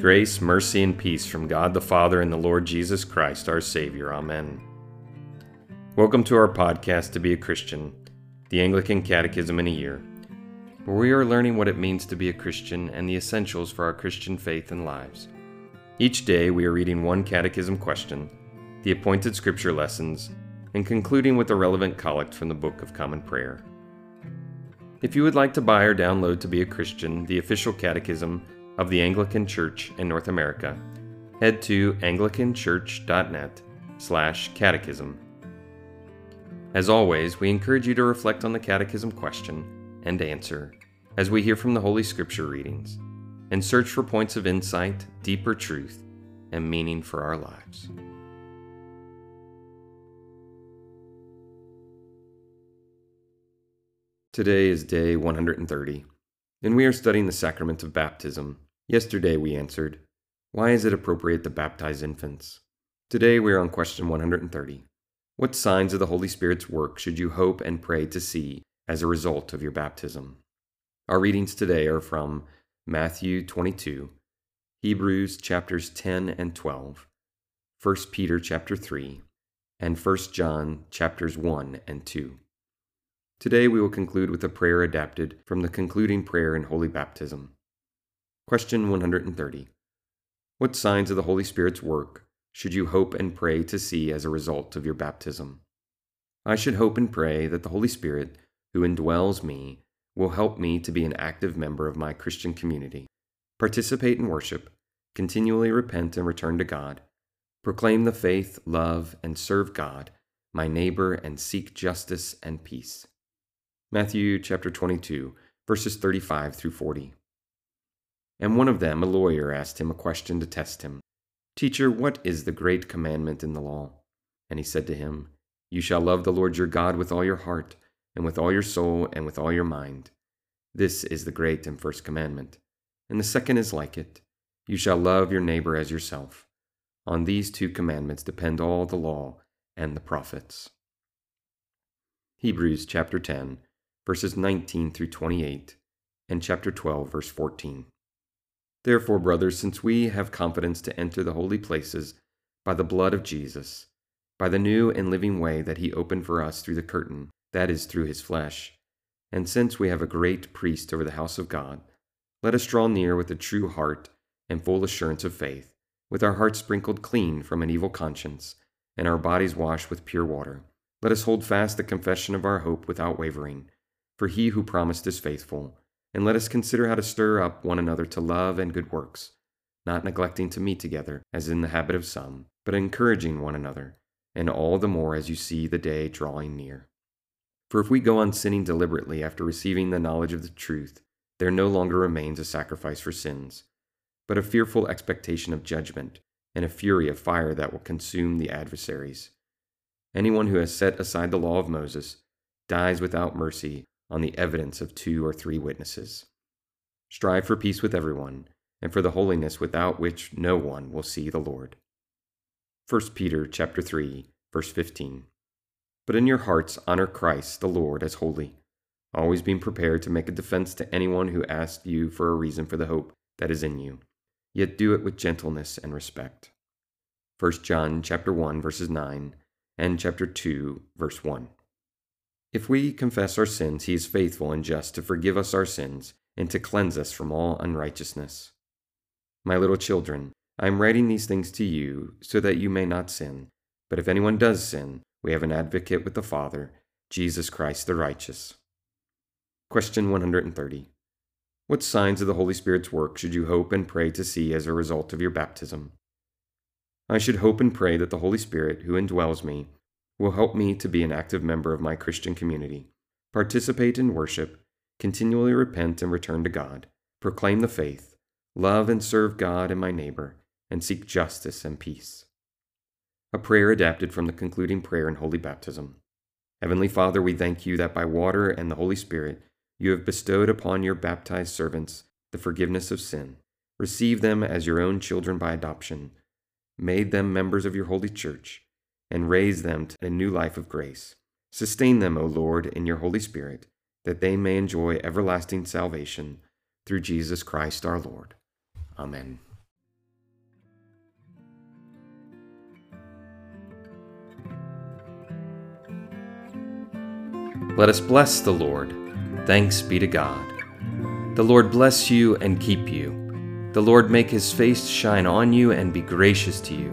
Grace, mercy, and peace from God the Father and the Lord Jesus Christ, our Savior. Amen. Welcome to our podcast, To Be a Christian, the Anglican Catechism in a Year, where we are learning what it means to be a Christian and the essentials for our Christian faith and lives. Each day, we are reading one catechism question, the appointed scripture lessons, and concluding with a relevant collect from the Book of Common Prayer. If you would like to buy or download To Be a Christian, the official catechism of the Anglican Church in North America, head to anglicanchurch.net/catechism. As always, we encourage you to reflect on the catechism question and answer as we hear from the Holy Scripture readings and search for points of insight, deeper truth, and meaning for our lives. Today is day 130, and we are studying the sacrament of baptism. Yesterday we answered, why is it appropriate to baptize infants? Today we are on question 130. What signs of the Holy Spirit's work should you hope and pray to see as a result of your baptism? Our readings today are from Matthew 22, Hebrews chapters 10 and 12, 1 Peter chapter 3, and 1 John chapters 1 and 2. Today we will conclude with a prayer adapted from the concluding prayer in Holy Baptism. Question 130. What signs of the Holy Spirit's work should you hope and pray to see as a result of your baptism? I should hope and pray that the Holy Spirit, who indwells me, will help me to be an active member of my Christian community, participate in worship, continually repent and return to God, proclaim the faith, love, and serve God, my neighbor, and seek justice and peace. Matthew chapter 22, verses 35 through 40. And one of them, a lawyer, asked him a question to test him. Teacher, what is the great commandment in the law? And he said to him, you shall love the Lord your God with all your heart, and with all your soul, and with all your mind. This is the great and first commandment. And the second is like it. You shall love your neighbor as yourself. On these two commandments depend all the law and the prophets. Hebrews chapter 10, verses 19 through 28, and chapter 12, verse 14. Therefore, brothers, since we have confidence to enter the holy places by the blood of Jesus, by the new and living way that he opened for us through the curtain, that is, through his flesh, and since we have a great priest over the house of God, let us draw near with a true heart and full assurance of faith, with our hearts sprinkled clean from an evil conscience, and our bodies washed with pure water. Let us hold fast the confession of our hope without wavering, for he who promised is faithful. And let us consider how to stir up one another to love and good works, not neglecting to meet together, as in the habit of some, but encouraging one another, and all the more as you see the day drawing near. For if we go on sinning deliberately after receiving the knowledge of the truth, there no longer remains a sacrifice for sins, but a fearful expectation of judgment, and a fury of fire that will consume the adversaries. Anyone who has set aside the law of Moses dies without mercy on the evidence of two or three witnesses. Strive for peace with everyone, and for the holiness without which no one will see the Lord. 1 Peter chapter 3, verse 15. But in your hearts honor Christ the Lord as holy, always being prepared to make a defense to anyone who asks you for a reason for the hope that is in you, yet do it with gentleness and respect. 1 John chapter 1, verses 9, and chapter 2, verse 1. If we confess our sins, he is faithful and just to forgive us our sins and to cleanse us from all unrighteousness. My little children, I am writing these things to you so that you may not sin. But if anyone does sin, we have an advocate with the Father, Jesus Christ the righteous. Question 130. What signs of the Holy Spirit's work should you hope and pray to see as a result of your baptism? I should hope and pray that the Holy Spirit, who indwells me, will help me to be an active member of my Christian community, participate in worship, continually repent and return to God, proclaim the faith, love and serve God and my neighbor, and seek justice and peace. A prayer adapted from the concluding prayer in Holy Baptism. Heavenly Father, we thank you that by water and the Holy Spirit you have bestowed upon your baptized servants the forgiveness of sin. Receive them as your own children by adoption, made them members of your holy church, and raise them to a new life of grace. Sustain them, O Lord, in your Holy Spirit, that they may enjoy everlasting salvation through Jesus Christ our Lord. Amen. Let us bless the Lord. Thanks be to God. The Lord bless you and keep you. The Lord make his face shine on you and be gracious to you.